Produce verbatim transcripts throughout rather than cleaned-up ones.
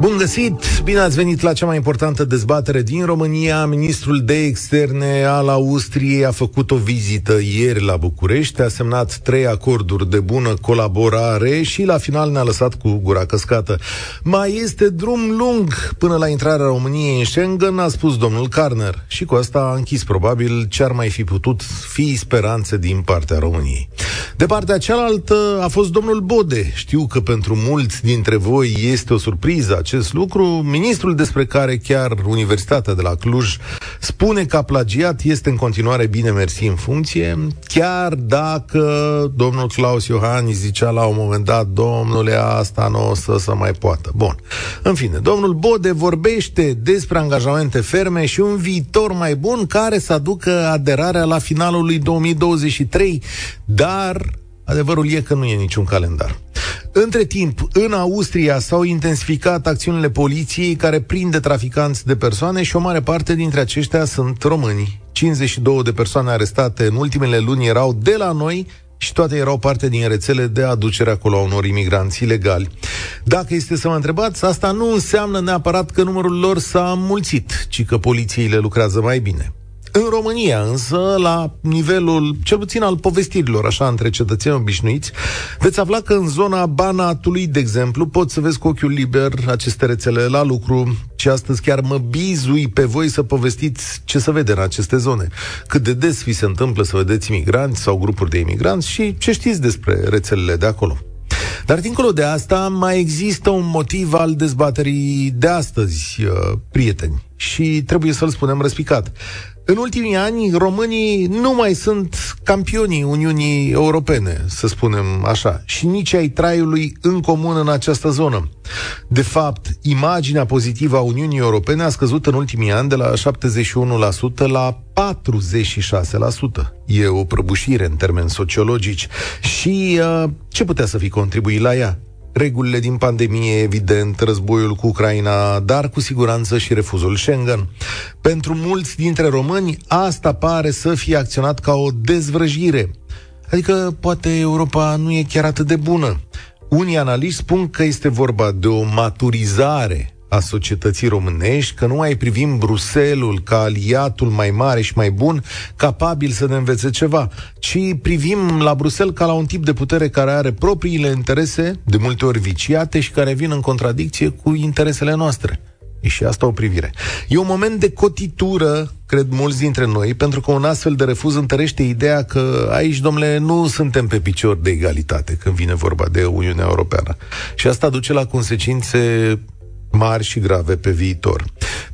Bun găsit! Bine ați venit la cea mai importantă dezbatere din România. Ministrul de Externe al Austriei a făcut o vizită ieri la București, a semnat trei acorduri de bună colaborare și la final ne-a lăsat cu gura căscată. Mai este drum lung până la intrarea României în Schengen, a spus domnul Karner. Și cu asta a închis probabil ce ar mai fi putut fi speranțe din partea României. De partea cealaltă a fost domnul Bode. Știu că pentru mulți dintre voi este o surpriză acest lucru, ministrul despre care chiar Universitatea de la Cluj spune că a plagiat este în continuare bine mersi în funcție, chiar dacă domnul Claus Iohannis zicea la un moment dat, domnule, asta nu o să se mai poată. Bun. În fine, domnul Bode vorbește despre angajamente ferme și un viitor mai bun care să aducă aderarea la finalul lui două mii douăzeci și trei, dar adevărul e că nu e niciun calendar. Între timp, în Austria s-au intensificat acțiunile poliției care prinde traficanți de persoane și o mare parte dintre aceștia sunt români. cincizeci și două de persoane arestate în ultimele luni erau de la noi și toate erau parte din rețele de aducere acolo a unor imigranți ilegali. Dacă este să mă întrebați, asta nu înseamnă neapărat că numărul lor s-a înmulțit, ci că polițiile lucrează mai bine. În România, însă, la nivelul, cel puțin al povestirilor, așa, între cetățeni obișnuiți, veți afla că în zona Banatului, de exemplu, poți să vezi cu ochiul liber aceste rețele la lucru și astăzi chiar mă bizui pe voi să povestiți ce se vede în aceste zone. Cât de des vi se întâmplă să vedeți imigranți sau grupuri de imigranți și ce știți despre rețelele de acolo. Dar dincolo de asta mai există un motiv al dezbaterii de astăzi, prieteni, și trebuie să-l spunem răspicat. În ultimii ani, românii nu mai sunt campionii Uniunii Europene, să spunem așa, și nici ai traiului în comun în această zonă. De fapt, imaginea pozitivă a Uniunii Europene a scăzut în ultimii ani de la șaptezeci și unu la sută la patruzeci și șase la sută. E o prăbușire în termeni sociologici. Și uh, ce putea să fi contribuit la ea? Regulile din pandemie, evident, războiul cu Ucraina, dar cu siguranță și refuzul Schengen. Pentru mulți dintre români, asta pare să fie acționat ca o dezvrăjire. Adică, poate Europa nu e chiar atât de bună. Unii analiști spun că este vorba de o maturizare a societății românești, că nu mai privim Bruselul ca aliatul mai mare și mai bun, capabil să ne învețe ceva, ci privim la Bruxelles ca la un tip de putere care are propriile interese, de multe ori viciate, și care vin în contradicție cu interesele noastre. E și asta o privire. E un moment de cotitură, cred mulți dintre noi, pentru că un astfel de refuz întărește ideea că aici, domnule, nu suntem pe picior de egalitate când vine vorba de Uniunea Europeană. Și asta duce la consecințe mari și grave pe viitor.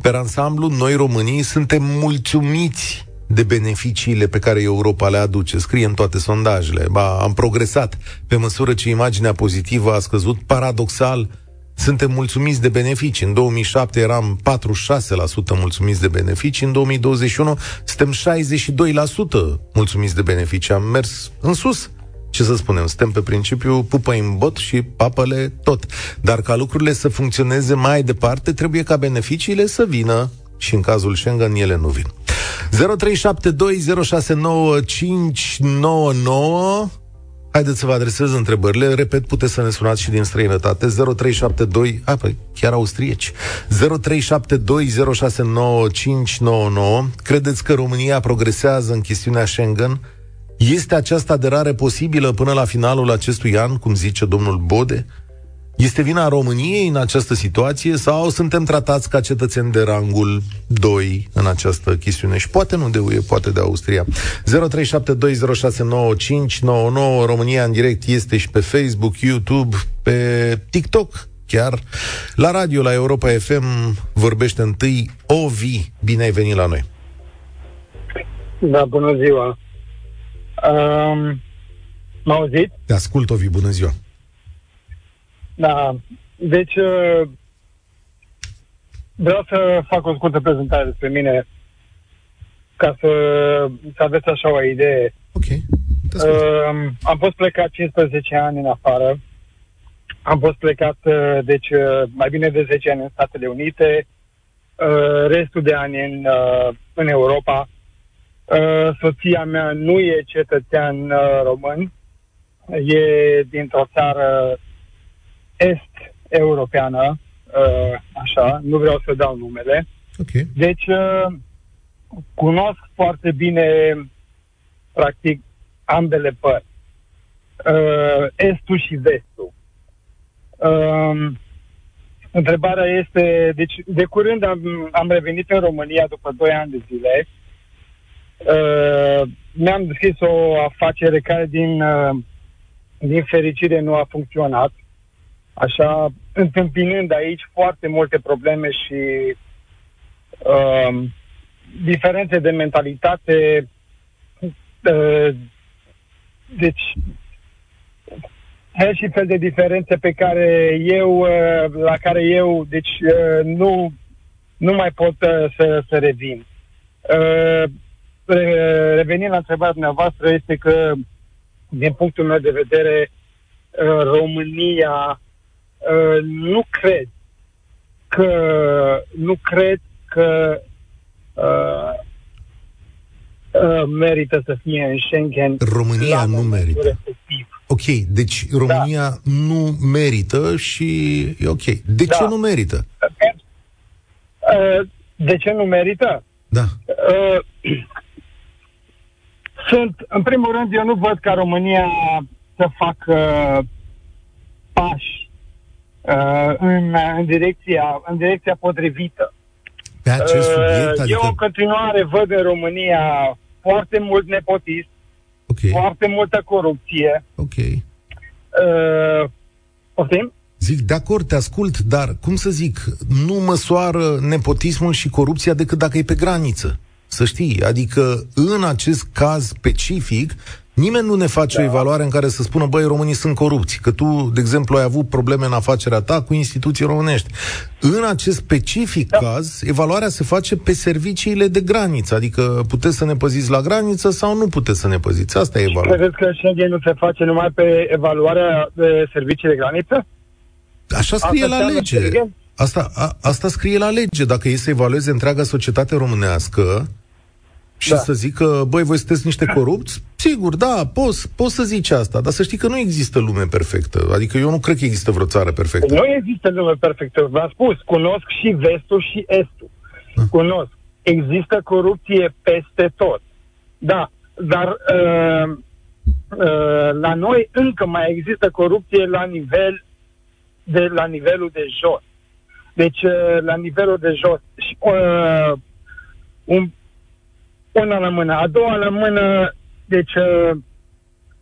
Pe ansamblu, noi românii suntem mulțumiți de beneficiile pe care Europa le aduce, scrie în toate sondajele. Ba, am progresat pe măsură ce imaginea pozitivă a scăzut. Paradoxal, suntem mulțumiți de beneficii. În două mii șapte eram patruzeci și șase la sută mulțumiți de beneficii, în două mii douăzeci și unu suntem șaizeci și doi la sută mulțumiți de beneficii. Am mers în sus. Ce să spunem, suntem pe principiu pupă în bot și papăle tot. Dar ca lucrurile să funcționeze mai departe, trebuie ca beneficiile să vină și în cazul Schengen ele nu vin. zero trei șapte doi zero șase nouă cinci nouă nouă. Haideți să vă adresez întrebările. Repet, puteți să ne sunați și din străinătate. zero trei șapte doi... Ah, păi, chiar austrieci. zero trei șapte doi zero șase nouă cinci nouă nouă. Credeți că România progresează în chestiunea Schengen? Este această aderare posibilă până la finalul acestui an, cum zice domnul Bode? Este vina României în această situație sau suntem tratați ca cetățeni de rangul doi în această chestiune? Și poate nu de U E, poate de Austria. zero trei șapte doi zero șase nouă cinci nouă nouă. România în direct este și pe Facebook, YouTube, pe TikTok chiar. La radio, la Europa F M, vorbește întâi Ovi. Bine ai venit la noi. Da, bună ziua. Um, m-a auzit? Te ascult, Ovi, bună ziua. Da, deci uh, vreau să fac o scurtă prezentare despre mine ca să, să aveți așa o idee. Ok. uh, Am fost plecat cincisprezece ani în afară. Am fost plecat, uh, deci, uh, mai bine de zece ani în Statele Unite, uh, restul de ani în, uh, în Europa. Soția mea nu e cetățean român, e dintr-o țară est-europeană, așa, nu vreau să dau numele. Okay. Deci cunosc foarte bine, practic, ambele părți, estul și vestul. Întrebarea este, deci de curând am, am revenit în România după doi ani de zile. Uh, mi-am deschis o afacere care din, uh, din fericire nu a funcționat, așa, întâmpinând aici foarte multe probleme și uh, diferențe de mentalitate. Uh, deci fel și fel de diferențe pe care eu, uh, la care eu deci, uh, nu, nu mai pot uh, să, să revin. Uh, Revenind la întrebarea dumneavoastră, este că, din punctul meu de vedere, România nu cred că nu cred că uh, uh, merită să fie în Schengen. România nu merită. Respectiv. Ok, deci România da. nu merită și e ok. De da. ce nu merită? Uh, de ce nu merită? Da. Uh, Sunt, în primul rând, eu nu văd ca România să facă uh, pași uh, în, în, direcția, în direcția potrivită. Pe acest subiect, uh, adică... Eu în continuare văd în România foarte mult nepotism, okay. foarte multă corupție. Ok. Uh, poftim? Zic, de acord, te ascult, dar, cum să zic, nu măsoară nepotismul și corupția decât dacă e pe graniță. Să știi, adică în acest caz specific, nimeni nu ne face da. o evaluare în care să spună, băi, românii sunt corupți, că tu, de exemplu, ai avut probleme în afacerea ta cu instituții românești. În acest specific da. caz, evaluarea se face pe serviciile de graniță, adică puteți să ne păziți la graniță sau nu puteți să ne păziți. Asta e evaluarea. Credeți că Schengen nu se face numai pe evaluarea de servicii de graniță? Așa scrie asta la lege. Asta, a, asta scrie la lege. Dacă ei să evalueze întreaga societate românească, și da. să zică, băi, voi sunteți niște corupți? Sigur, da, poți, poți să zici asta, dar să știi că nu există lume perfectă. Adică eu nu cred că există vreo țară perfectă. Nu există lume perfectă, v-am spus, cunosc și vestul și estul. Da. Cunosc. Există corupție peste tot. Da, dar uh, uh, la noi încă mai există corupție la, nivel de, la nivelul de jos. Deci, uh, la nivelul de jos. Și, uh, un Una la mână. A doua la mână, deci, uh,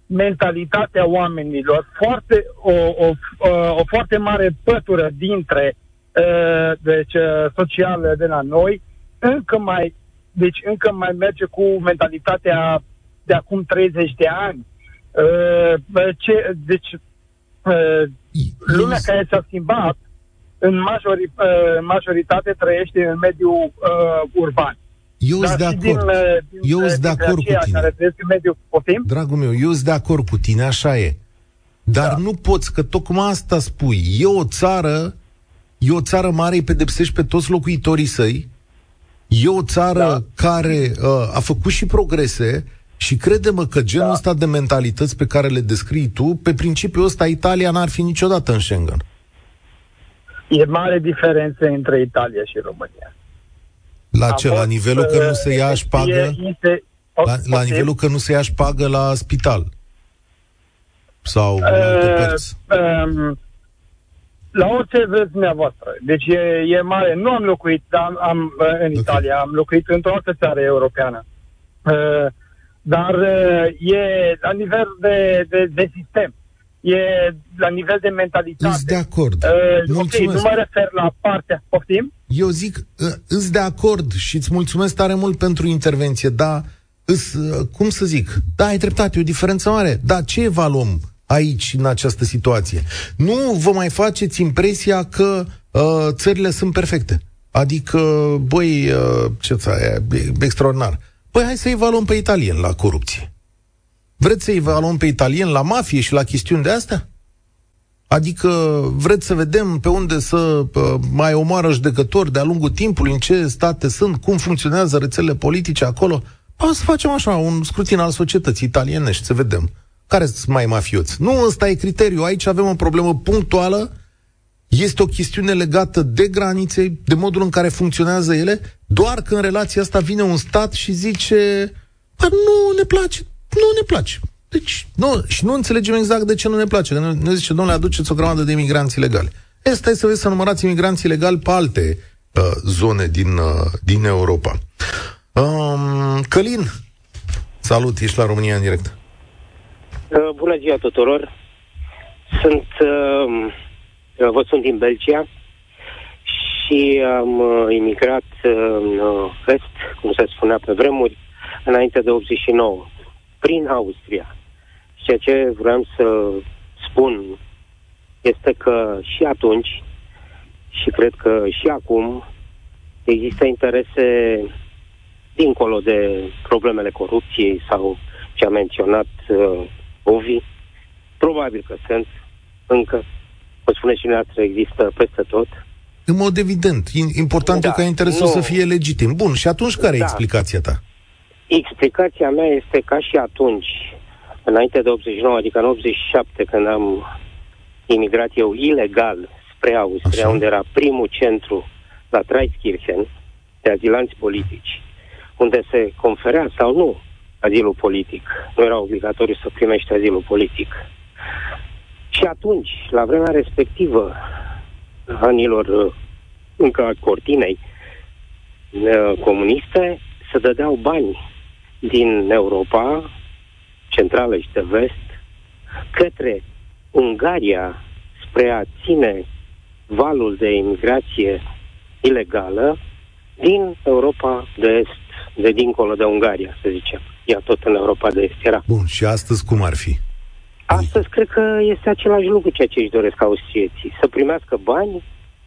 mentalitatea oamenilor. Foarte, o, o, o foarte mare pătură dintre uh, deci, uh, socială de la noi, încă mai, deci, încă mai merge cu mentalitatea de acum treizeci de ani. Uh, ce, deci, uh, lumea care s-a schimbat, în majori, uh, majoritate trăiește în mediul uh, urban. Eu sunt de acord, din, eu sunt de acord cu tine. Mediu, Dragul meu, eu sunt de acord cu tine, așa e. Dar da. nu poți, că tocmai asta spui. E o țară, e o țară mare, îi pedepsești pe toți locuitorii săi. E o țară da. care uh, a făcut și progrese și crede-mă că genul da. ăsta de mentalități pe care le descrii tu, pe principiul ăsta Italia n-ar fi niciodată în Schengen. E mare diferență între Italia și România. La ce? La nivelul că nu se ia șpagă? La, la nivelul că nu se ia șpagă la spital? Sau în alte părți? La orice vreți dumneavoastră. Deci e, e mare. Nu am locuit am, am, în Italia, am locuit într-o altă țară europeană. Dar e la nivel de, de, de sistem. E la nivel de mentalitate. Îți de acord. Uh, okay, nu mă refer la partea, poftim? Eu zic, uh, îți de acord și îți mulțumesc tare mult pentru intervenție, dar îți, uh, cum să zic, da, ai dreptate, e o diferență mare, dar ce evaluăm aici, în această situație? Nu vă mai faceți impresia că uh, țările sunt perfecte. Adică, băi, uh, ce țară, extraordinar. Păi hai să evaluăm pe italieni la corupție. Vreți să evaluăm pe italieni la mafie și la chestiuni de astea? Adică vreți să vedem pe unde să mai omoară judecători de-a lungul timpului, în ce state sunt, cum funcționează rețelele politice acolo? O să facem așa, un scrutin al societății italienești, să vedem. Care sunt mai mafioți? Nu, ăsta e criteriul. Aici avem o problemă punctuală. Este o chestiune legată de granițe, de modul în care funcționează ele. Doar că în relația asta vine un stat și zice: bă, nu ne place, nu ne place. Deci, nu, și nu înțelegem exact de ce nu ne place. Că ne zice, domnule, aduceți o grămadă de imigranți ilegali. E, stai să vezi să numărați imigranți ilegali pe alte uh, zone din, uh, din Europa. Um, Călin, salut, ești la România în direct. Uh, bună ziua tuturor. Sunt, uh, vă sunt din Belgia și am uh, imigrat uh, în vest, cum se spunea pe vremuri, înainte de optzeci și nouă, prin Austria. Și ceea ce vreau să spun este că și atunci, și cred că și acum, există interese dincolo de problemele corupției sau ce a menționat uh, Ovi. Probabil că sunt încă, vă spune și noastră, există peste tot. În mod evident. Important da, e ca interesul nu... să fie legitim. Bun, și atunci care da. e explicația ta? Explicația mea este ca și atunci, înainte de optzeci și nouă, adică în optzeci și șapte, când am imigrat eu ilegal spre Austria, așa, unde era primul centru la Traiskirchen de azilanți politici, unde se conferea sau nu azilul politic. Nu era obligatoriu să primești azilul politic. Și atunci, la vremea respectivă, anilor încă a cortinei comuniste, se dădeau bani din Europa centrală și de vest către Ungaria spre a ține valul de imigrație ilegală din Europa de Est, de dincolo de Ungaria, să zicem. Ea tot în Europa de Est era. Bun, și astăzi cum ar fi? Astăzi cred că este același lucru ceea ce își doresc austrieții. Să primească bani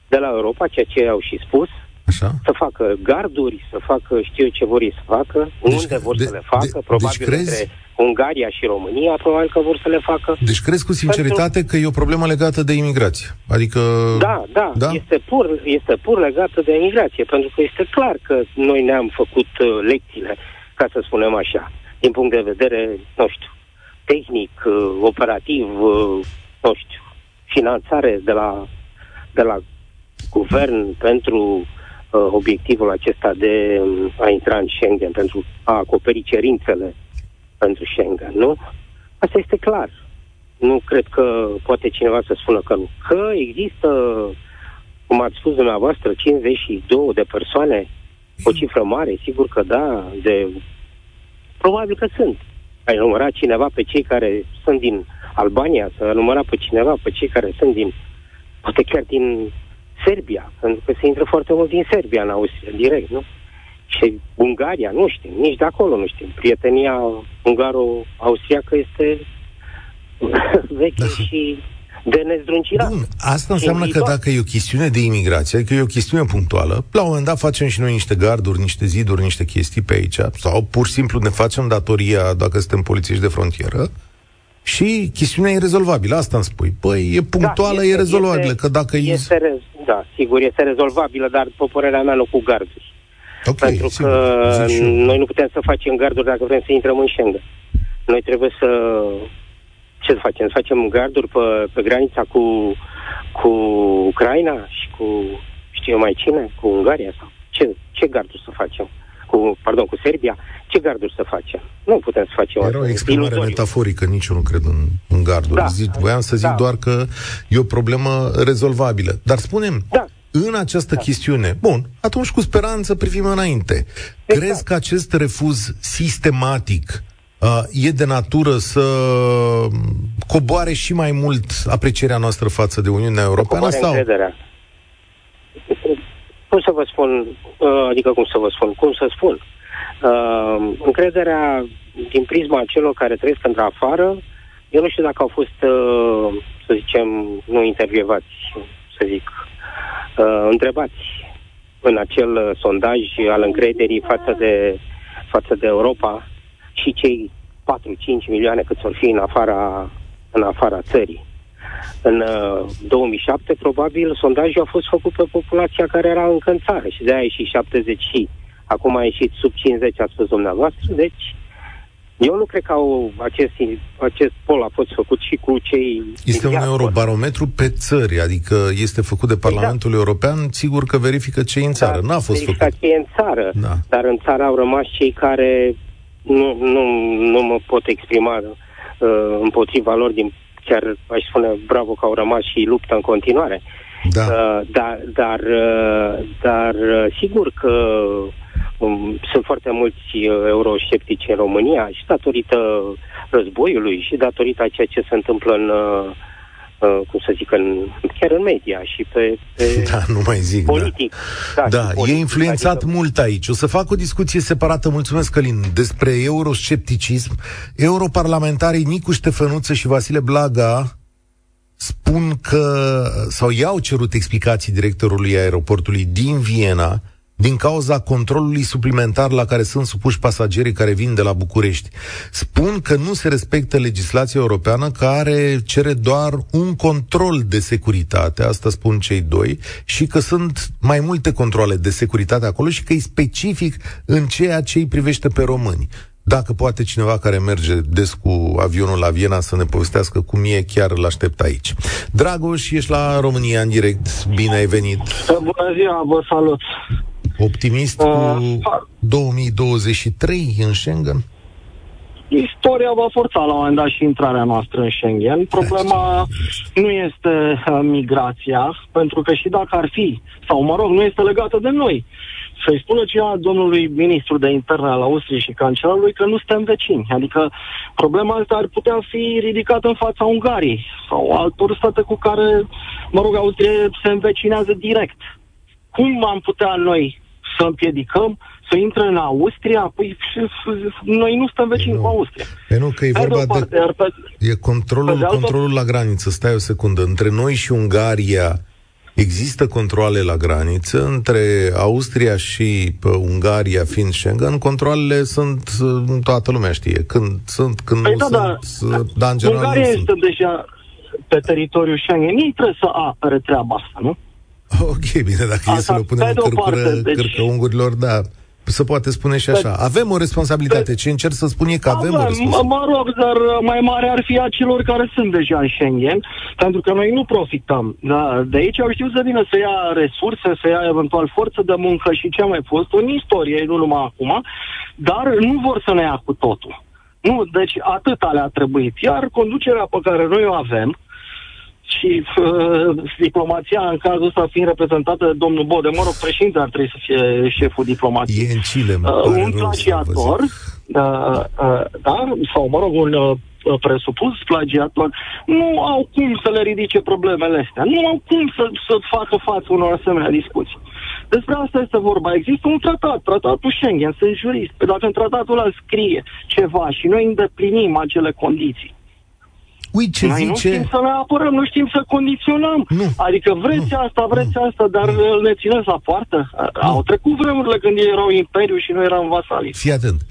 de la Europa, ceea ce au și spus. Așa? Să facă garduri, să facă știu ce vor ei să facă, deci, unde vor de, să le facă, de, probabil deci crezi... între Ungaria și România, probabil că vor să le facă. Deci crezi cu sinceritate pentru... că e o problemă legată de imigrație? Adică... Da, da, da? Este, pur, este pur legată de imigrație, pentru că este clar că noi ne-am făcut lecțiile, ca să spunem așa, din punct de vedere, nu știu, tehnic, operativ, nu știu, finanțare de la, de la guvern pentru... obiectivul acesta de a intra în Schengen, pentru a acoperi cerințele pentru Schengen, nu? Asta este clar. Nu cred că poate cineva să spună că nu. Că există, cum ați spus dumneavoastră, cincizeci și două de persoane, o cifră mare, sigur că da, de... probabil că sunt. Ai numărat cineva pe cei care sunt din Albania, să număra pe cineva pe cei care sunt din, poate chiar din Serbia, pentru că se intră foarte mult din Serbia în Austria, direct, nu? Și Ungaria, nu știm, nici de acolo nu știm. Prietenia ungaro-austriacă este veche da. și de nezdruncirat. Bun, asta înseamnă că dacă e o chestiune de imigrație, adică e o chestiune punctuală, la un moment dat facem și noi niște garduri, niște ziduri, niște chestii pe aici, sau pur și simplu ne facem datoria dacă suntem polițiști de frontieră, și chestiunea e rezolvabilă, asta îmi spui. Păi, e punctuală, da, este, e rezolvabilă, este, că dacă este... Iz... Da, sigur, este rezolvabilă, dar, pe părerea mea, nu cu garduri. Okay, pentru sigur, că noi nu putem să facem garduri dacă vrem să intrăm în Schengen. Noi trebuie să... Ce să facem? Să facem garduri pe, pe granița cu, cu Ucraina și cu, știu eu mai cine, cu Ungaria sau... Ce, ce garduri să facem? Cu, pardon, cu Serbia, ce garduri să facem? Nu putem să facem... Era o exprimare iluzoriu. metaforică, nici eu nu cred în, în garduri. Da, zic, voiam să zic da. doar că e o problemă rezolvabilă. Dar spunem, da. în această da. chestiune, bun, atunci cu speranță privim înainte. Exact. Crezi că acest refuz sistematic uh, e de natură să coboare și mai mult aprecierea noastră față de Uniunea Europeană? Coboare sau? Încrederea. Cum să vă spun, adică cum să vă spun, cum să spun, uh, încrederea din prisma celor care trăiesc într-afară, eu nu știu dacă au fost, uh, să zicem, nu intervievați, să zic, uh, întrebați în acel sondaj al încrederii față de, față de Europa și cei patru-cinci milioane cât vor fi în afara, în afara țării. În două mii șapte, probabil, sondajul a fost făcut pe populația care era încă în țară și de aia e și șaptezeci și acum a ieșit sub cincizeci, a spus dumneavoastră, deci eu nu cred că au, acest, acest pol a fost făcut și cu cei... Este un eurobarometru pe țări, adică este făcut de Parlamentul exact. European, sigur că verifică cei în țară, da, n-a fost făcut. Verifică cei în țară, da. Dar în țară au rămas cei care nu, nu, nu mă pot exprima uh, împotriva lor, din, chiar aș spune bravo că au rămas și luptă în continuare. Da. Uh, dar, dar, uh, dar uh, sigur că um, sunt foarte mulți uh, eurosceptici în România și datorită războiului și datorită a ceea ce se întâmplă în, uh, uh, cum să zic, în, chiar în media și pe, pe da, nu mai zic, politic. Da, da, da politic, e influențat adică... mult aici. O să fac o discuție separată, mulțumesc, Călin, despre euroscepticism. Europarlamentarii Nicu Ștefănuță și Vasile Blaga spun că, sau i-au cerut explicații directorului aeroportului din Viena din cauza controlului suplimentar la care sunt supuși pasagerii care vin de la București. Spun că nu se respectă legislația europeană care cere doar un control de securitate, asta spun cei doi, și că sunt mai multe controle de securitate acolo și că e specific în ceea ce îi privește pe români. Dacă poate cineva care merge des cu avionul la Viena să ne povestească cum e, chiar îl aștept aici. Dragoș, ești la România în direct. Bine ai venit. Bună ziua, vă salut. Optimist uh, cu două mii douăzeci și trei în Schengen? Istoria va forța la un moment dat și intrarea noastră în Schengen. Problema nu este migrația, pentru că și dacă ar fi, sau mă rog, nu este legată de noi. Să-i spună cineva domnului ministru de interne al Austriei și cancelarului că nu suntem vecini. Adică problema asta ar putea fi ridicată în fața Ungariei sau altor state cu care, mă rog, Austria se învecinează direct. Cum am putea noi să împiedicăm să intre în Austria? Păi noi nu suntem vecini cu Austria. E nu, că e vorba de... E controlul, controlul la graniță. Stai o secundă. Între noi și Ungaria... Există controale la graniță, între Austria și Ungaria fiind Schengen, controalele sunt, toată lumea știe, când sunt, când păi nu da, sunt, da, dar în general Ungaria este sunt. Deja pe teritoriul Schengen, ei trebuie să apere treaba asta, nu? Ok, bine, dacă asta, e să le punem în cărcură, deci... cărcă ungurilor, da... Se poate spune și așa. Avem o responsabilitate. Ce încerc să spun e că avem, avem o responsabilitate. Mă rog, dar mai mare ar fi a celor care sunt deja în Schengen, pentru că noi nu profităm. De aici au știut să vină să ia resurse, să ia eventual forță de muncă și ce a mai fost în istorie, nu numai acum, dar nu vor să ne ia cu totul. Nu, deci atâta le-a trebuit. Iar conducerea pe care noi o avem, și uh, diplomația, în cazul ăsta, fiind reprezentată de domnul Bode, mă rog, președinte ar trebui să fie șeful diplomației. E în Chile, mă pare uh, un plagiator, uh, uh, da? Sau, mă rog, un uh, presupus plagiator, nu au cum să le ridice problemele astea, nu au cum să, să facă față unor asemenea discuții. Despre asta este vorba. Există un tratat, tratatul Schengen, sunt jurist. Pe dacă în tratatul ăla scrie ceva și noi îndeplinim acele condiții, ui, ce noi zice... nu știm să ne apărăm, nu știm să condiționăm. Nu. Adică vreți nu. asta, vreți nu. asta, dar nu. ne țineți la poartă? Nu. Au trecut vremurile când ei erau imperiu și noi eram vasali. Fii atent.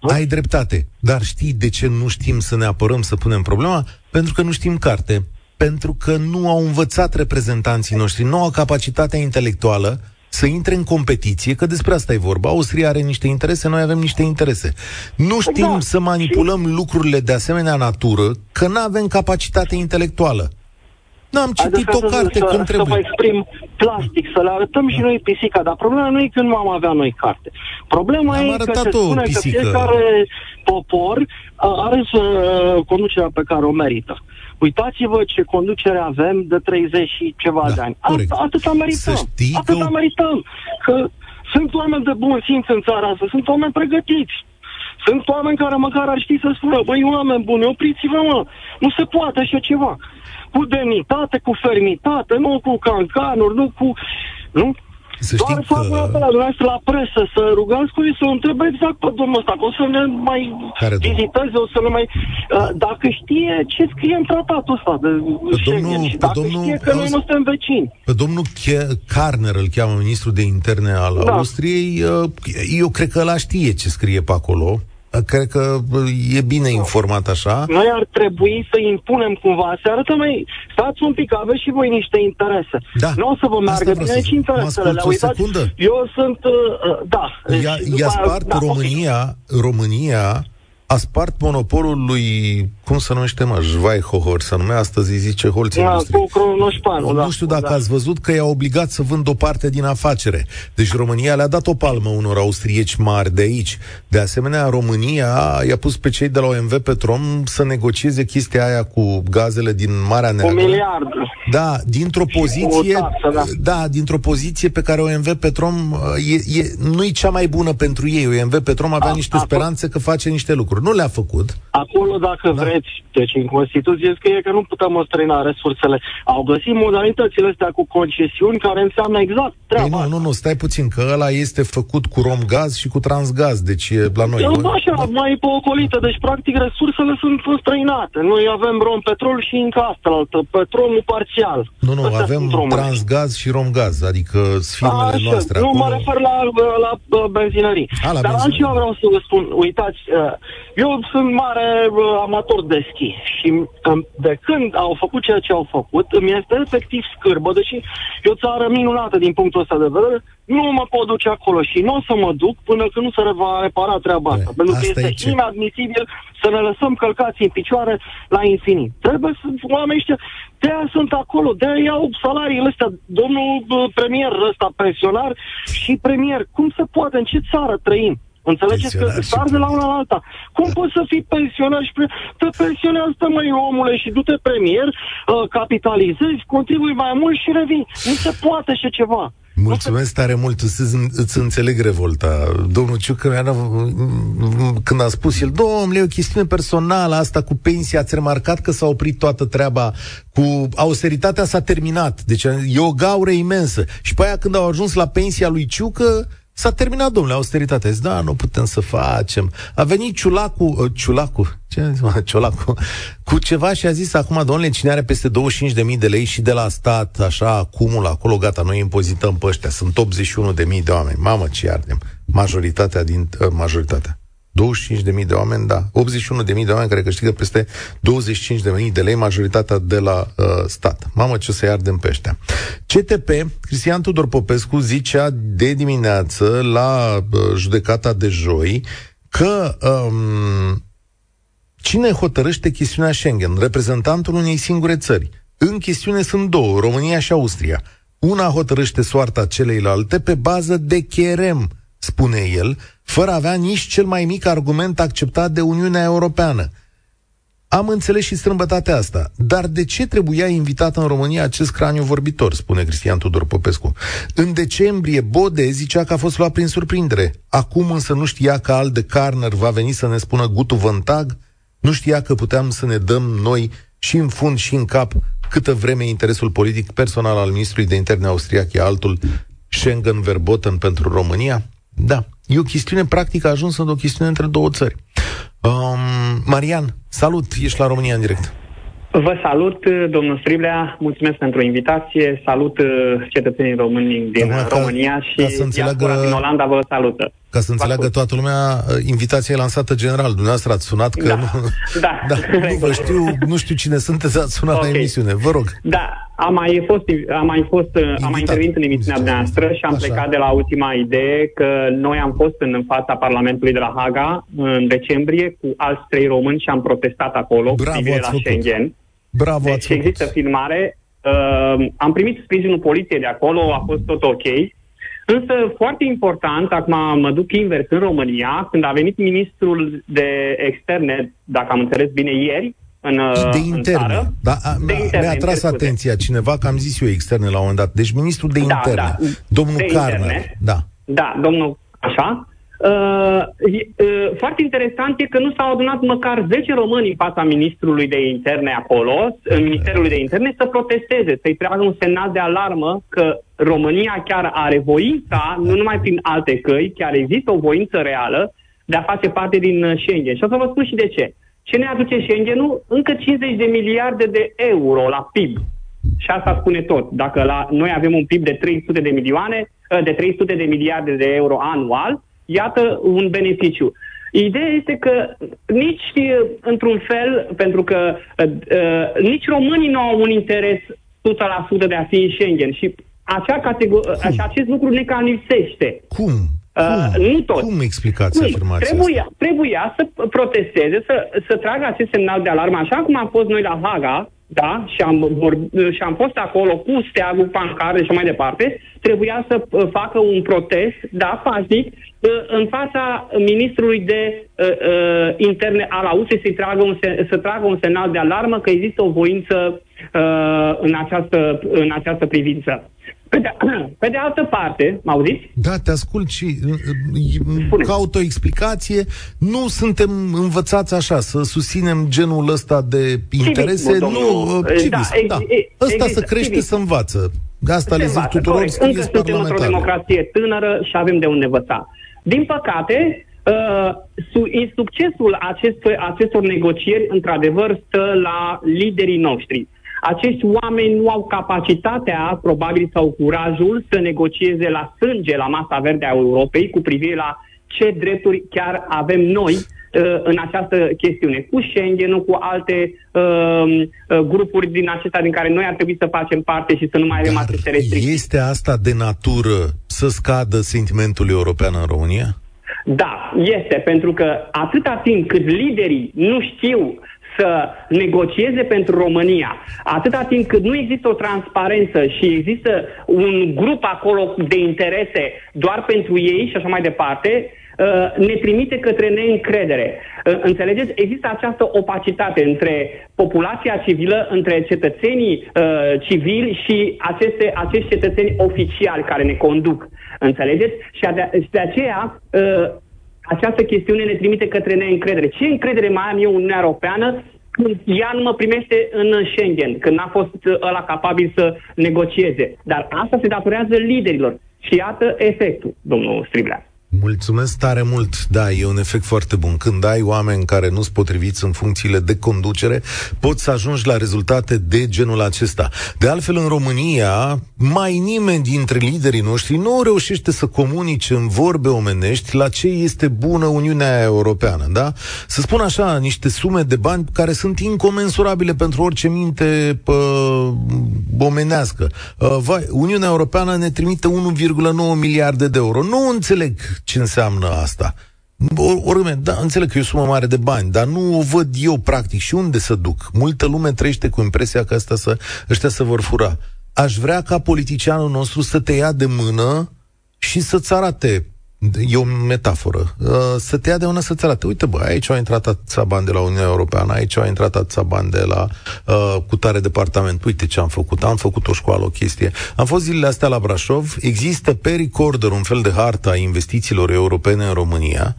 Nu? Ai dreptate. Dar știi de ce nu știm să ne apărăm, să punem problema? Pentru că nu știm carte. Pentru că nu au învățat reprezentanții noștri, nu au capacitatea intelectuală să intre în competiție, că despre asta e vorba. Austria are niște interese, noi avem niște interese. Nu știm exact. să manipulăm și... lucrurile de asemenea natură, că n-avem capacitate intelectuală. N-am citit adică o carte să, când să, trebuie. Să vă exprim plastic, să le arătăm da. și noi pisica, dar problema nu e că nu am avea noi carte. Problema am e că se spune pisică. Că fiecare popor are uh, conducerea pe care o merită. Uitați-vă ce conducere avem de treizeci și ceva da, de ani. At- atâta merităm. Atâta că... merităm. Că sunt oameni de bun simț în țara asta, sunt oameni pregătiți. Sunt oameni care măcar ar ști să spună, băi, oameni buni, opriți-vă, mă, nu se poate așa ceva. Cu demnitate, cu fermitate, nu cu cancanuri, nu cu... Nu? Să doar fac un apel la dumneavoastră la presă, să rugați cu ei, să o întrebe exact pe domnul ăsta, că o să ne mai care viziteze, o să ne mai... Uh, dacă știe ce scrie în tratatul ăsta de Schengen și dacă domnul, știe că auzi, noi nu suntem vecini. Pe domnul Karner îl cheamă ministrul de interne al da. Austriei, eu cred că ăla știe ce scrie pe acolo. cred că e bine informat așa. Noi ar trebui să impunem cumva, să arătăm, ei, stați un pic, aveți și voi niște interese. Da. Nu o să vă meargă bine nici interesele. Le uitați, eu sunt... Uh, da. I-a, i-a spart da, România, okay. România a spart monopolul lui, cum se numește, mă, Jvaihohor, se numește, astăzi zice Holții da, noștri. Nu, da, nu știu dacă da. ați văzut că i-a obligat să vând o parte din afacere. Deci România le-a dat o palmă unor austrieci mari de aici. De asemenea, România i-a pus pe cei de la O M V Petrom să negocieze chestia aia cu gazele din Marea Neagră. Un miliard. Da, dintr-o poziție, tață, da. da, dintr-o poziție pe care O M V Petrom e, e, nu-i cea mai bună pentru ei. O M V Petrom avea a, niște a, speranțe că face niște lucruri. Nu le-a făcut. Acolo, dacă da. vreți, deci în Constituție scrie că nu putem ostrăina resursele. Au găsit modalitățile astea cu concesiuni, care înseamnă exact treaba. Ei, nu, nu, nu, stai puțin, că ăla este făcut cu Romgaz și cu Transgaz, deci e la noi. Eu, așa, da. mai pe ocolită, deci practic resursele sunt ostrăinate. Noi avem Rompetrol și încă asta, petrolul parțial. Nu, nu, astea avem Transgaz și Romgaz, adică firmele așa, noastre. Nu, acolo... mă refer la, la, la benzinării. A, la Dar altceva vreau să vă spun, uitați... Uh, Eu sunt mare uh, amator de schi și um, de când au făcut ceea ce au făcut, îmi este efectiv scârbă, deși e o țară minunată din punctul ăsta de vedere, nu mă pot duce acolo și nu o să mă duc până când nu se va repara treaba asta, pentru că este ce... inadmisibil să ne lăsăm călcați în picioare la infinit. Trebuie să oamenii ăștia, de-aia sunt acolo, de-aia iau salariile astea, domnul uh, premier ăsta pensionar și premier, cum se poate, în ce țară trăim? Înțelegeți că sar de la una la alta. Cum poți să fii pensionar și pre... te pensionează, măi, omule, și du-te premier, uh, capitalizezi, contribui mai mult și revii. Nu se poate așa ceva. Mulțumesc tare mult, îți înțeleg revolta. Domnul Ciucă, când a spus el, domnule, e o chestiune personală asta cu pensia, ați remarcat că s-a oprit toată treaba, cu austeritatea s-a terminat. Deci e o gaură imensă. Și pe aia când au ajuns la pensia lui Ciucă, s-a terminat, domnule, austeritatea. Zice, da, nu putem să facem. A venit Ciolacu, Ciolacu, ce a zis, Ciolacu, cu ceva și a zis, acum, domnule, cine are peste douăzeci și cinci de mii de lei și de la stat, așa, acumul, acolo, gata, noi impozităm pe ăștia. Sunt optzeci și unu de mii de oameni. Mamă, ce ardem. Majoritatea din... Uh, majoritatea. douăzeci și cinci de mii de oameni, da. optzeci și unu de mii de oameni care câștigă peste douăzeci și cinci de mii de lei, majoritatea de la uh, stat. Mamă, ce o să-i ardem pe ăștia. C T P, Cristian Tudor Popescu, zicea de dimineață la uh, judecata de joi că um, cine hotărăște chestiunea Schengen? Reprezentantul unei singure țări. În chestiune sunt două, România și Austria. Una hotărăște soarta celeilalte pe bază de cherem, spune el, fără a avea nici cel mai mic argument acceptat de Uniunea Europeană. Am înțeles și strâmbătatea asta, dar de ce trebuia invitat în România acest craniu vorbitor, spune Cristian Tudor Popescu. În decembrie, Bode zicea că a fost luat prin surprindere. Acum însă nu știa că al de Karner va veni să ne spună gutu vântag, nu știa că puteam să ne dăm noi și în fund și în cap câtă vreme interesul politic personal al ministrului de interne austriac e altul, Schengen verboten pentru România? Da. E o chestiune, practic, a ajuns în o chestiune între două țări. Um, Marian, salut, ești la România în direct. Vă salut, domnul Striblea, mulțumesc pentru invitație, salut cetățenii români din Acum, România ca, și ca să înțeleagă, din Olanda vă salută. Ca să înțeleagă toată lumea, invitația e lansată general, dumneavoastră ați sunat că... Da, nu, da, da nu, vă știu, nu știu cine sunteți, ați sunat okay. la emisiune, vă rog. Da. Am mai fost, am mai fost, Invitat. am mai intervenit în emisiunea noastră și am Așa. plecat de la ultima idee că noi am fost în, în fața Parlamentului de la Haga în decembrie cu alți trei români și am protestat acolo cu privire la Schengen. Bravo, deci ați există făcut. filmare. Uh, am primit sprijinul poliției de acolo, a fost tot ok. Însă, foarte important, acum mă duc invers în România, când a venit ministrul de externe, dacă am înțeles bine, ieri, În, de interne, da, mi-a atras atenția cineva, că am zis eu externe la un moment dat. Deci ministrul de interne, da, da, domnul Karner. Da. da, domnul, așa. Uh, uh, foarte interesant e că nu s-au adunat măcar zece români în fața ministrului de interne acolo, în Ministerul de Interne, să protesteze, să-i treacă un semnal de alarmă că România chiar are voința, nu numai prin alte căi, chiar există o voință reală de a face parte din Schengen. Și o să vă spun și de ce. Ce ne aduce Schengen-ul? Încă cincizeci de miliarde de euro la P I B. Și asta spune tot. Dacă la noi avem un P I B de trei sute de milioane, de trei sute de miliarde de euro anual, iată un beneficiu. Ideea este că nici, într-un fel, pentru că uh, nici românii nu au un interes o sută la sută de a fi în Schengen și acea categor- acest lucru ne cam lipsește. Cum? Uh, Cum? Nu tot. Cum explicați afirmația trebuia, asta? Trebuia să protesteze, să, să tragă acest semnal de alarmă, așa cum am fost noi la Haga, da, și am, vorb- și am fost acolo cu steagul, pancare și mai departe, trebuia să facă un protest, da, pașnic, în fața ministrului de uh, uh, interne al Austriei să tragă un, să tragă un semnal de alarmă că există o voință uh, în, această, în această privință. Pe de, pe de altă parte, m-auziți? Da, te ascult și Spune. Caut o explicație. Nu suntem învățați așa, să susținem genul ăsta de interese. Civism, nu, civism, da, ex- da. Ăsta să crește, civism. Să învață. De asta se le zic tuturor. Corect. Încă suntem într-o democrație tânără și avem de unde învăța. Din păcate, uh, succesul acestor, acestor negocieri, într-adevăr, stă la liderii noștri. Acești oameni nu au capacitatea, probabil, sau curajul să negocieze la sânge la masa verde a Europei cu privire la ce drepturi chiar avem noi uh, în această chestiune, cu Schengen, cu alte uh, grupuri din acestea din care noi ar trebui să facem parte și să nu mai avem aceste restricții. Este asta de natură să scadă sentimentul european în România? Da, este, pentru că atâta timp cât liderii nu știu să negocieze pentru România, atâta timp cât nu există o transparență și există un grup acolo de interese doar pentru ei și așa mai departe, ne trimite către neîncredere. Înțelegeți? Există această opacitate între populația civilă, între cetățenii civili și aceste, acești cetățeni oficiali care ne conduc. Înțelegeți? Și de aceea această chestiune ne trimite către neîncredere. Ce încredere mai am eu în Uniunea Europeană când ea nu mă primește în Schengen, când n-a fost ăla capabil să negocieze? Dar asta se datorează liderilor. Și iată efectul, domnul Striblea. Mulțumesc tare mult. Da, e un efect foarte bun. Când ai oameni care nu-s potriviți în funcțiile de conducere, poți să ajungi la rezultate de genul acesta. De altfel, în România, mai nimeni dintre liderii noștri nu reușește să comunice în vorbe omenești la ce este bună Uniunea Europeană, da? Să spun așa, niște sume de bani care sunt incomensurabile pentru orice minte pă, omenească. Vai, Uniunea Europeană ne trimite unu virgulă nouă miliarde de euro. Nu înțeleg ce înseamnă asta. Oricum, da, înțeleg că e o sumă mare de bani, dar nu o văd eu practic și unde să duc. Multă lume trăiește cu impresia că asta să, ăștia să vor fura. Aș vrea ca politicianul nostru să te ia de mână și să-ți arate, e o metaforă, să te ia de mână să-ți arate, uite bă, aici au intrat atâția bani de la Uniunea Europeană, aici au intrat atâția bani de la uh, cutare departament, uite ce am făcut, am făcut o școală, o chestie. Am fost zilele astea la Brașov, există pe recorder un fel de harta a investițiilor europene în România.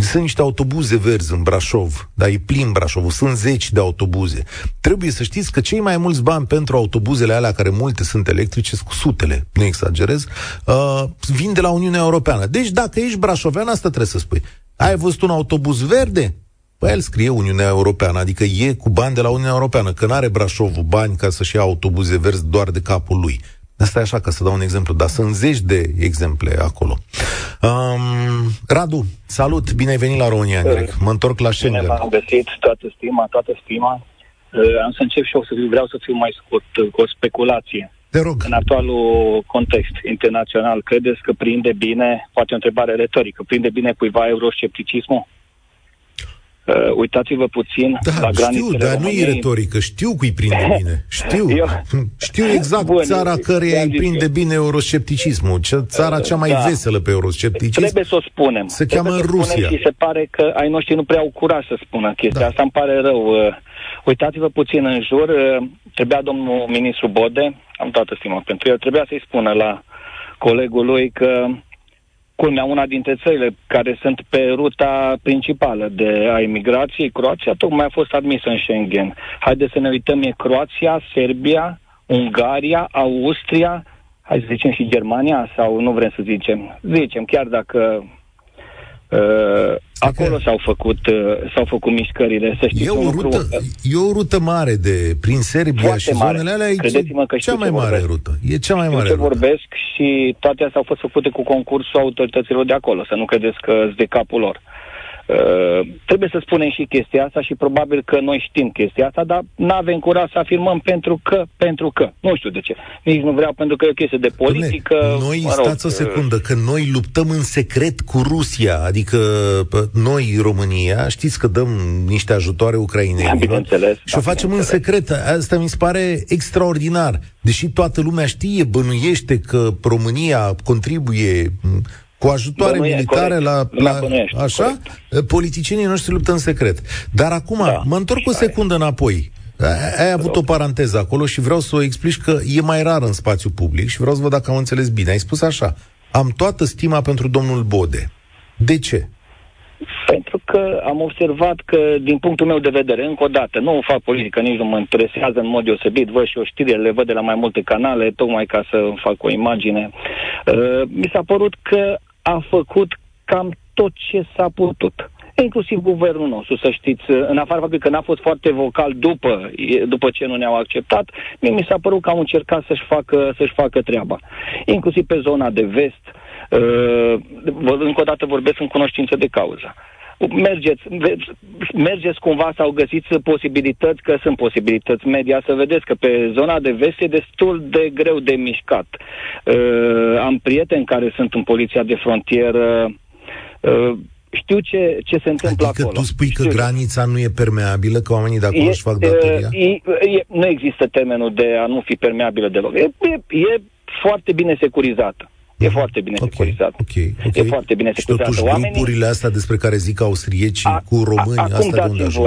Sunt niște autobuze verzi în Brașov, dar e plin Brașovul, sunt zeci de autobuze. Trebuie să știți că cei mai mulți bani pentru autobuzele alea, care multe sunt electrice, cu sutele, nu exagerez, uh, vin de la Uniunea Europeană. Deci dacă ești brașovean, asta trebuie să spui. Ai văzut un autobuz verde? Păi el scrie Uniunea Europeană, adică e cu bani de la Uniunea Europeană, că n-are Brașovul bani ca să-și ia autobuze verzi doar de capul lui. Asta e așa, ca să dau un exemplu, dar sunt zeci de exemple acolo. Um, Radu, salut, bine ai venit la România în direct. Mă întorc la Schengen. Bine v-am găsit, toată stima, toată stima. Uh, am să încep și eu să fiu, vreau să fiu mai scurt, cu o speculație. Te rog. În actualul context internațional, credeți că prinde bine, poate o întrebare retorică, prinde bine cuiva euroscepticismul? Uh, uitați-vă puțin da, la granițele României. Știu, dar României. Nu e retorică. Știu cui prinde bine. Știu. Eu... știu exact Bun, țara căreia îi prinde eu. bine euroscepticismul. Ce, țara cea mai da. veselă pe euroscepticism. Trebuie să o spunem. Se trebuie cheamă Rusia. Și se pare că ai noștri nu prea au curaj să spună chestia. Da. Asta îmi pare rău. Uitați-vă puțin în jur. Trebuia domnul ministru Bode, am toată stima pentru el, trebuia să-i spună la colegul lui că culmea, una dintre țările care sunt pe ruta principală de a emigrației, Croația, tocmai a fost admisă în Schengen. Haideți să ne uităm, e Croația, Serbia, Ungaria, Austria, hai să zicem și Germania, sau nu vrem să zicem, zicem, chiar dacă... Uh, acolo s-au făcut, uh, s-au făcut mișcările, să știți. E o rută, e o rută mare de prin Serbia foarte și mare. Zonele alea e Credeți-mă că cea mai mare rută. E cea mai știu mare ce rută. Vorbesc și toate astea au fost făcute cu concursul autorităților de acolo, să nu credeți că-s de capul lor. Uh, trebuie să spunem și chestia asta și probabil că noi știm chestia asta, dar n-avem curaj să afirmăm pentru că, pentru că, nu știu de ce. Nici nu vreau, pentru că e o chestie de politică. Dom'le, noi, mă rog, stați o secundă, că noi luptăm în secret cu Rusia, adică noi, România, știți că dăm niște ajutoare ucrainenilor și o facem în secret. Asta mi se pare extraordinar. Deși toată lumea știe, bănuiește că România contribuie cu ajutoare Bănuie, militare corect, la, la bănuiești, așa, corect. Politicienii noștri luptă în secret. Dar acum, da, mă întorc o secundă are. înapoi. Ai avut o paranteză acolo și vreau să o explici că e mai rar în spațiu public și vreau să văd dacă am înțeles bine. Ai spus așa: am toată stima pentru domnul Bode. De ce? Pentru că am observat că, din punctul meu de vedere, încă o dată, nu fac politică, nici nu mă interesează în mod deosebit, văd și o știre, le văd de la mai multe canale, tocmai ca să îmi fac o imagine. Uh, mi s-a părut că a făcut cam tot ce s-a putut. Inclusiv guvernul nostru, să știți, în afară faptului că n-a fost foarte vocal după, după ce nu ne-au acceptat, mie mi s-a părut că au încercat să-și facă, să-și facă treaba. Inclusiv pe zona de vest, uh, încă o dată vorbesc în cunoștință de cauză. Mergeți, mergeți cumva sau găsiți posibilități, că sunt posibilități media, să vedeți că pe zona de vest e destul de greu de mișcat. Uh, am prieteni care sunt în poliția de frontieră, uh, știu ce, ce se întâmplă adică acolo. Adică tu spui că știu granița ce. nu e permeabilă, că oamenii de acolo e, își fac datoria? E, e, nu există termenul de a nu fi permeabilă deloc. E, e, e foarte bine securizată. E foarte bine okay, securizat. Okay, okay. E foarte bine securizat. Și totuși oamenii, grupurile astea despre care zic austriecii a, cu români, a, a, asta de unde ajung?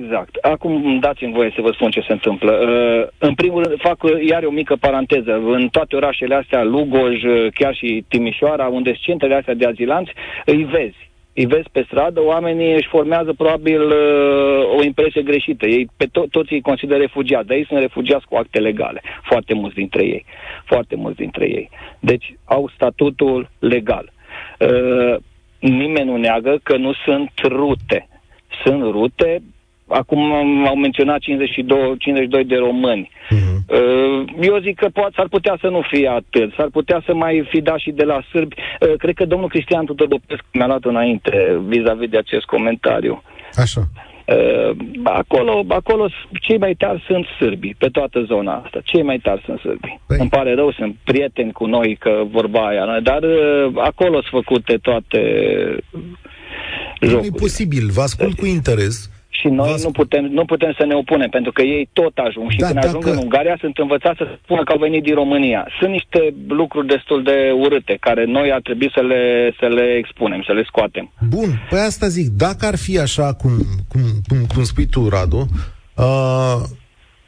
Exact. Acum dați-mi voie să vă spun ce se întâmplă. Uh, în primul rând, fac iar o mică paranteză. În toate orașele astea, Lugoj, chiar și Timișoara, unde sunt centrele astea de azilanți, îi vezi. Îi vezi pe stradă, oamenii își formează probabil uh, o impresie greșită. Ei pe to- toți îi consideră refugiați, dar ei sunt refugiați cu acte legale. Foarte mulți dintre ei. Foarte mulți dintre ei. Deci au statutul legal. Uh, nimeni nu neagă că nu sunt rute. Sunt rute. Acum au menționat cincizeci și doi, cincizeci și doi de români. Uh-huh. Eu zic că poate, s-ar putea să nu fie atât, s-ar putea să mai fi dat și de la sârbi. Cred că domnul Cristian Tudor Popescu mi-a luat înainte vis-a-vis de acest comentariu. Așa. Acolo, acolo cei mai tari sunt sârbii, pe toată zona asta. Cei mai tari sunt sârbii. Păi. Îmi pare rău, sunt prieteni cu noi, că vorba aia, dar acolo sunt făcute toate jocurile. Nu e posibil, vă ascult cu interes. Și noi nu putem, nu putem să ne opunem, pentru că ei tot ajung. Și da, când ajung dacă... în Ungaria, sunt învățați să spună că au venit din România. Sunt niște lucruri destul de urâte, care noi ar trebui să le, să le expunem, să le scoatem. Bun, păi asta zic, dacă ar fi așa, cum, cum, cum, cum spui tu, Radu, uh,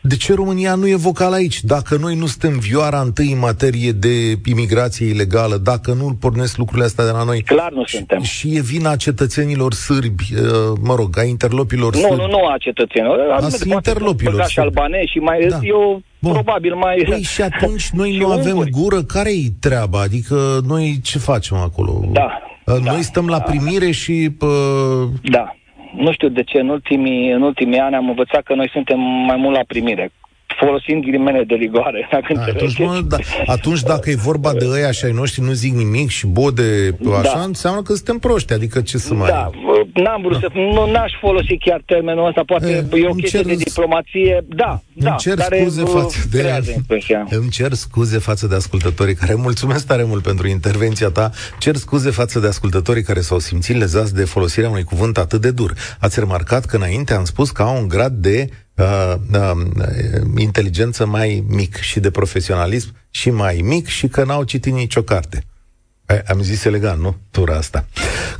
de ce România nu e vocal aici? Dacă noi nu suntem vioara întâi în materie de imigrație ilegală, dacă nu pornesc lucrurile astea de la noi... Clar nu și, suntem. Și e vina cetățenilor sârbi, mă rog, a interlopilor sârbi. Nu, nu, nu a cetățenilor. A interlopilor și albanezi și mai... Da. Eu... Bun. Probabil mai... Păi și atunci noi nu avem unguri. Gură? Care-i treaba? Adică noi ce facem acolo? Da. Noi da, stăm la da. primire și... Pă... Da. Nu știu de ce, în ultimii, în ultimii ani am învățat că noi suntem mai mult la primire, folosind ghilimele de rigoare. Atunci, mă, da, atunci dacă e vorba de ăia și ai noștri, nu zic nimic și Bode, așa, da. înseamnă că suntem proști, adică ce să mai... Da, n-am vrut da. să... Nu, n-aș folosi chiar termenul ăsta, poate e, e o chestie cer... de diplomație, da, da. Îmi cer scuze față de... Îmi cer scuze față de ascultătorii care... Mulțumesc tare mult pentru intervenția ta. Cer scuze față de ascultătorii care s-au simțit lezați de folosirea unui cuvânt atât de dur. Ați remarcat că înainte am spus că au un grad de... Uh, uh, inteligență mai mic și de profesionalism și mai mic și că n-au citit nicio carte. Ai, am zis elegant, nu? Tura asta.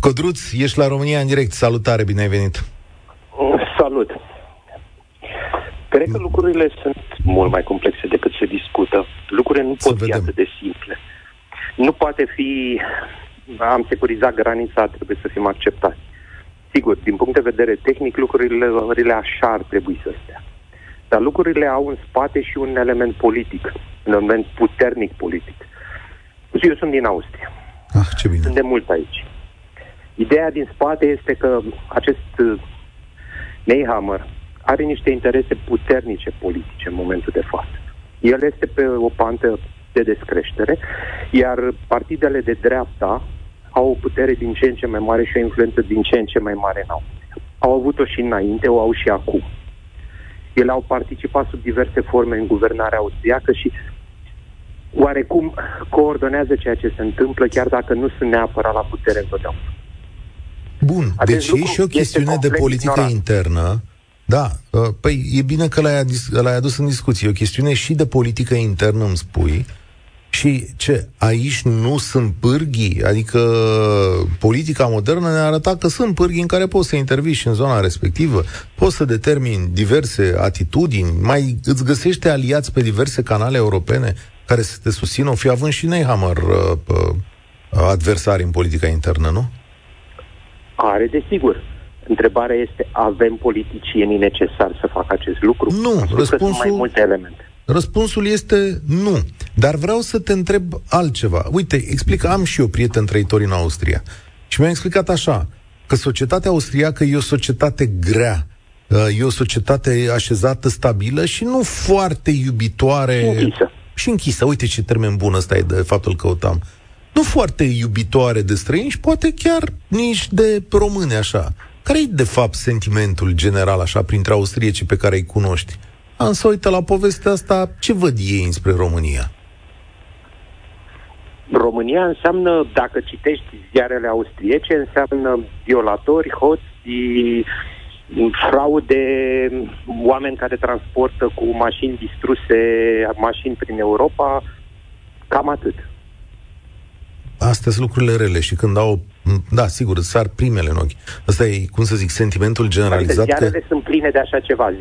Codruț, ești la România în direct. Salutare, bine ai venit. Salut. Cred că lucrurile sunt mult mai complexe decât se discută. Lucrurile nu pot fi atât de simple. Nu poate fi am securizat granița, trebuie să fim acceptați. Sigur, din punct de vedere tehnic, lucrurile, lucrurile așa ar trebui să stea. Dar lucrurile au în spate și un element politic, un element puternic politic. Eu sunt din Austria. Ah, ce bine. Sunt de mult aici. Ideea din spate este că acest Nehammer are niște interese puternice politice în momentul de față. El este pe o pantă de descreștere, iar partidele de dreapta au o putere din ce în ce mai mare și o influență din ce în ce mai mare în Austria. Au avut-o și înainte, o au și acum. Ele au participat sub diverse forme în guvernarea austriacă și oarecum coordonează ceea ce se întâmplă, chiar dacă nu sunt neapărat la putere întotdeauna. Bun, Acest deci e și o chestiune de politică ignorat. internă. Da, păi e bine că l-ai adus, l-ai adus în discuție. E o chestiune și de politică internă, îmi spui. Și ce, aici nu sunt pârghii? Adică politica modernă ne-a arătat că sunt pârghii în care poți să intervii și în zona respectivă, poți să determini diverse atitudini, mai îți găsește aliați pe diverse canale europene care să te susțină, fi având și Nehammer uh, uh, adversari în politica internă, nu? Are, desigur. Întrebarea este, avem politicienii necesari să facă acest lucru? Nu, răspunsul... Sunt mai multe elemente. Răspunsul este nu. Dar vreau să te întreb altceva. Uite, explic, am și eu prieteni trăitori în Austria. Și mi-a explicat așa, că societatea austriacă e o societate grea, e o societate așezată, stabilă și nu foarte iubitoare... Închisă. Și închisă. Uite ce termen bun ăsta e, de fapt îl căutam. Nu foarte iubitoare de străini și poate chiar nici de români, așa. Care e, de fapt, sentimentul general, așa, printre austriecii pe care îi cunoști? Am să uită la povestea asta, ce văd ei înspre România? România înseamnă, dacă citești ziarele austriece, înseamnă violatori, hoți, fraude, oameni care transportă cu mașini distruse, mașini prin Europa, cam atât. Astea sunt lucrurile rele și când au... Da, sigur, îți sar primele în ochi. Asta e, cum să zic, sentimentul generalizat. Ziarele că... sunt pline de așa ceva.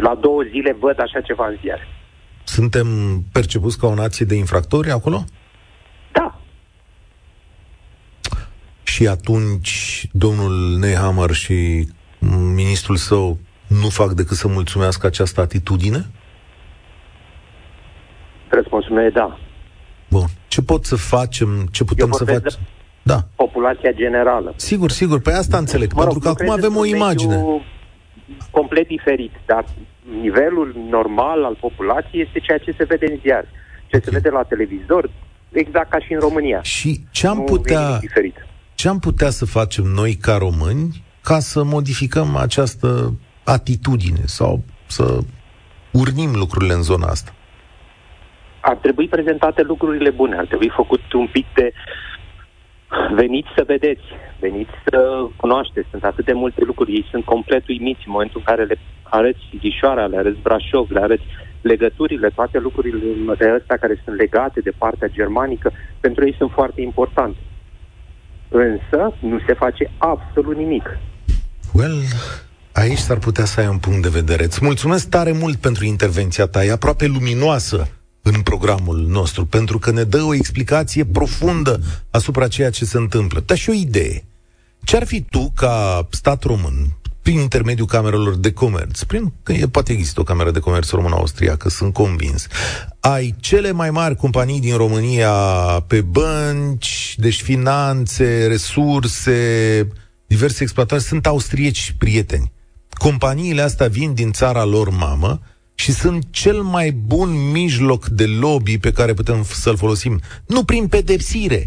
La două zile văd așa ceva în ziare. Suntem percepuți ca o nație de infractori acolo? Da. Și atunci domnul Nehammer și ministrul său nu fac decât să mulțumească această atitudine? Răspunsul meu e da. Bun. Ce pot să facem? Ce putem să facem? De... Da. Populația generală. Sigur, sigur, pe asta înțeleg, mă rog, pentru că acum avem o imagine complet diferit, dar nivelul normal al populației este ceea ce se vede în ziar, ce okay. se vede la televizor, exact ca și în România. Și ce am putea ce am putea să facem noi ca români ca să modificăm această atitudine sau să urnim lucrurile în zona asta? Ar trebui prezentate lucrurile bune, ar trebui făcut un pic de veniți să vedeți, veniți să cunoașteți, sunt atât de multe lucruri, ei sunt complet uimiți în momentul în care le arăți Ghișoara, le arăți Brașov, le arăți legăturile, toate lucrurile astea care sunt legate de partea germanică, pentru ei sunt foarte importante. Însă nu se face absolut nimic. Well, aici s-ar putea să ai un punct de vedere. Îți mulțumesc tare mult pentru intervenția ta, e aproape luminoasă în programul nostru, pentru că ne dă o explicație profundă asupra ceea ce se întâmplă. Dar și o idee. Ce-ar fi tu, ca stat român, prin intermediul camerelor de comerț, prin, că poate există o cameră de comerț română-austriacă, sunt convins, ai cele mai mari companii din România pe bănci, deci finanțe, resurse, diverse exploatări, sunt austrieci prieteni. Companiile astea vin din țara lor mamă, și sunt cel mai bun mijloc de lobby pe care putem să-l folosim, nu prin pedepsire,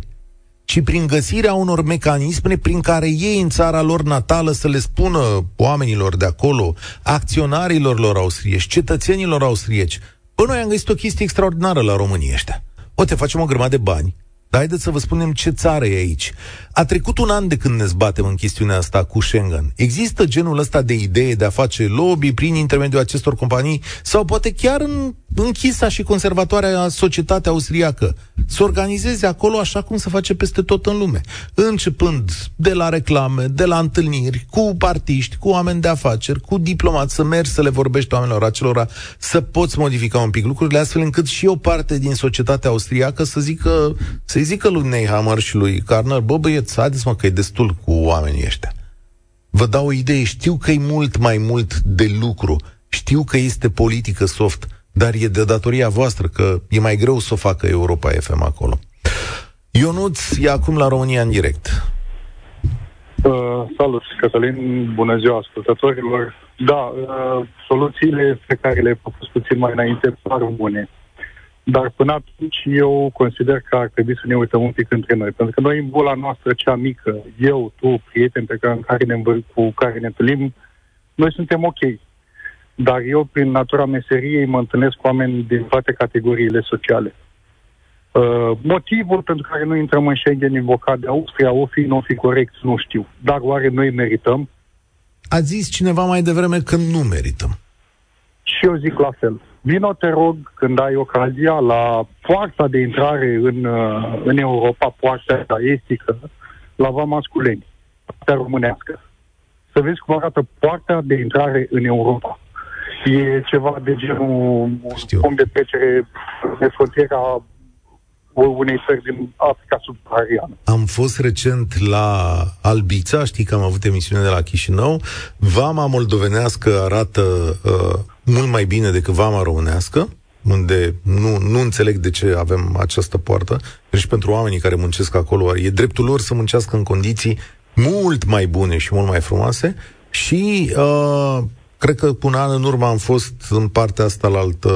ci prin găsirea unor mecanisme prin care ei în țara lor natală să le spună oamenilor de acolo, acționarilor lor austrieci, cetățenilor austrieci: bă, noi am găsit o chestie extraordinară la românii ăștia. O, te facem o grămadă de bani, dar haideți să vă spunem ce țară e aici. A trecut un an de când ne zbatem în chestiunea asta cu Schengen. Există genul ăsta de idee de a face lobby prin intermediul acestor companii sau poate chiar în închisa și conservatoarea societatea austriacă să organizeze acolo așa cum se face peste tot în lume, începând de la reclame, de la întâlniri cu artiști, cu oameni de afaceri, cu diplomați, să mergi să le vorbești oamenilor acelora, să poți modifica un pic lucrurile, astfel încât și o parte din societatea austriacă să zică, să-i zică lui Nehammer și lui Karner: bă, băieți, haideți mă că e destul cu oamenii ăștia. Vă dau o idee, știu că e mult mai mult de lucru, știu că este politică soft, dar e de datoria voastră, că e mai greu să o facă Europa F M acolo. Ionuț e acum la România în direct. Uh, salut, Cătălin, bună ziua ascultătorilor. Da, uh, soluțiile pe care le-ai propus puțin mai înainte par bune. Dar până atunci eu consider că ar trebui să ne uităm un pic între noi. Pentru că noi, în bola noastră cea mică, eu, tu, prieteni pe care, în care ne învâr, cu care ne întâlnim, noi suntem ok. Dar eu, prin natura meseriei, mă întâlnesc cu oameni din toate categoriile sociale. Uh, motivul pentru care nu intrăm în Schengen invocat de Austria, o fi, nu fi corect, nu știu. Dar oare noi merităm? A zis cineva mai devreme că nu merităm. Și eu zic la fel. Vino, te rog, când ai ocazia, la poarta de intrare în, în Europa, poarta estică, la Vama Sculeni, partea românească. Să vezi cum arată poarta de intrare în Europa. E ceva de genul cum de trecere de frontiera unei țări din Africa subsahariană. Am fost recent la Albița, știi că am avut emisiune de la Chișinău. Vama moldovenească arată uh, mult mai bine decât vama românească, unde nu, nu înțeleg de ce avem această poartă. Deci pentru oamenii care muncesc acolo, e dreptul lor să muncească în condiții mult mai bune și mult mai frumoase. Și uh, cred că cu un an în urmă am fost în partea asta la altă,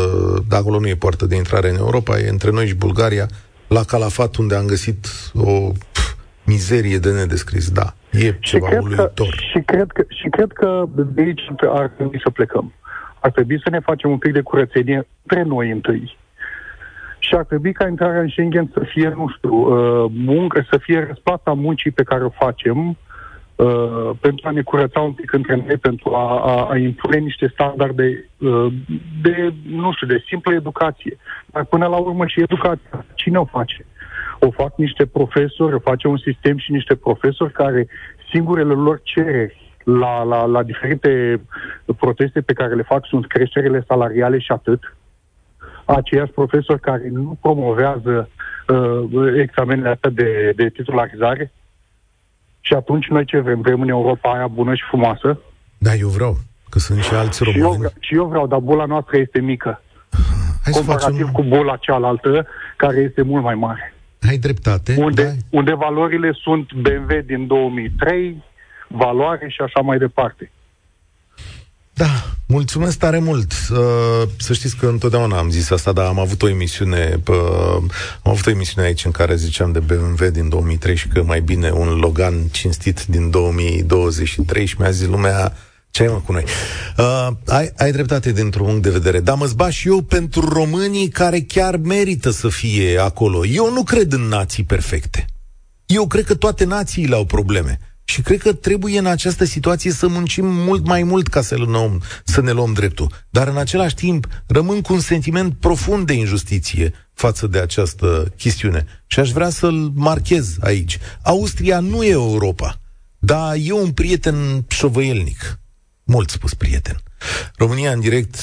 de acolo nu e poartă de intrare în Europa, e între noi și Bulgaria, la Calafat, unde am găsit o pf, mizerie de nedescris, da. E ceva uluitor. Și cred că, și cred că de aici ar trebui să plecăm. Ar trebui să ne facem un pic de curățenie între noi întâi. Și ar trebui ca intrarea în Schengen să fie, nu știu, muncă, să fie răsplata muncii pe care o facem, Uh, pentru a ne curăța un pic între noi, pentru a, a, a impune niște standarde uh, de, nu știu, de simplă educație. Dar până la urmă și educația, cine o face? O fac niște profesori, o face un sistem și niște profesori care singurele lor cereri la, la, la diferite proteste pe care le fac sunt creșterile salariale și atât. Aceiași profesori care nu promovează uh, examenele astea de, de titularizare. Și atunci noi ce vrem? Vrem în Europa aia bună și frumoasă? Da, eu vreau, că sunt și alți români. Și eu, și eu vreau, dar bola noastră este mică. Hai comparativ să facem... cu bola cealaltă, care este mult mai mare. Ai dreptate. Unde, da. Unde valorile sunt B M W din două mii trei, valoare și așa mai departe. Da, mulțumesc tare mult. Să știți că întotdeauna am zis asta, dar am avut o emisiune am avut o emisiune aici în care ziceam de B M W din două mii trei și că mai bine un Logan cinstit din două mii douăzeci și trei și mi-a zis lumea ce ai mă cu noi. Ai, ai dreptate dintr-un punct de vedere, dar mă zbat și eu pentru românii care chiar merită să fie acolo. Eu nu cred în nații perfecte. Eu cred că toate națiile au probleme. Și cred că trebuie în această situație să muncim mult mai mult ca să, luăm, să ne luăm dreptul. Dar în același timp rămân cu un sentiment profund de injustiție față de această chestiune. Și aș vrea să-l marchez aici. Austria nu e Europa, dar e un prieten șovăielnic. Mult spus prieten. România în direct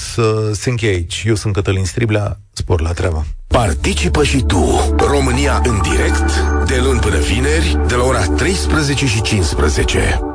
se încheie aici. Eu sunt Cătălin Striblea, spor la treabă. Participă și tu, România în direct, de luni până vineri, de la ora treisprezece și cincisprezece.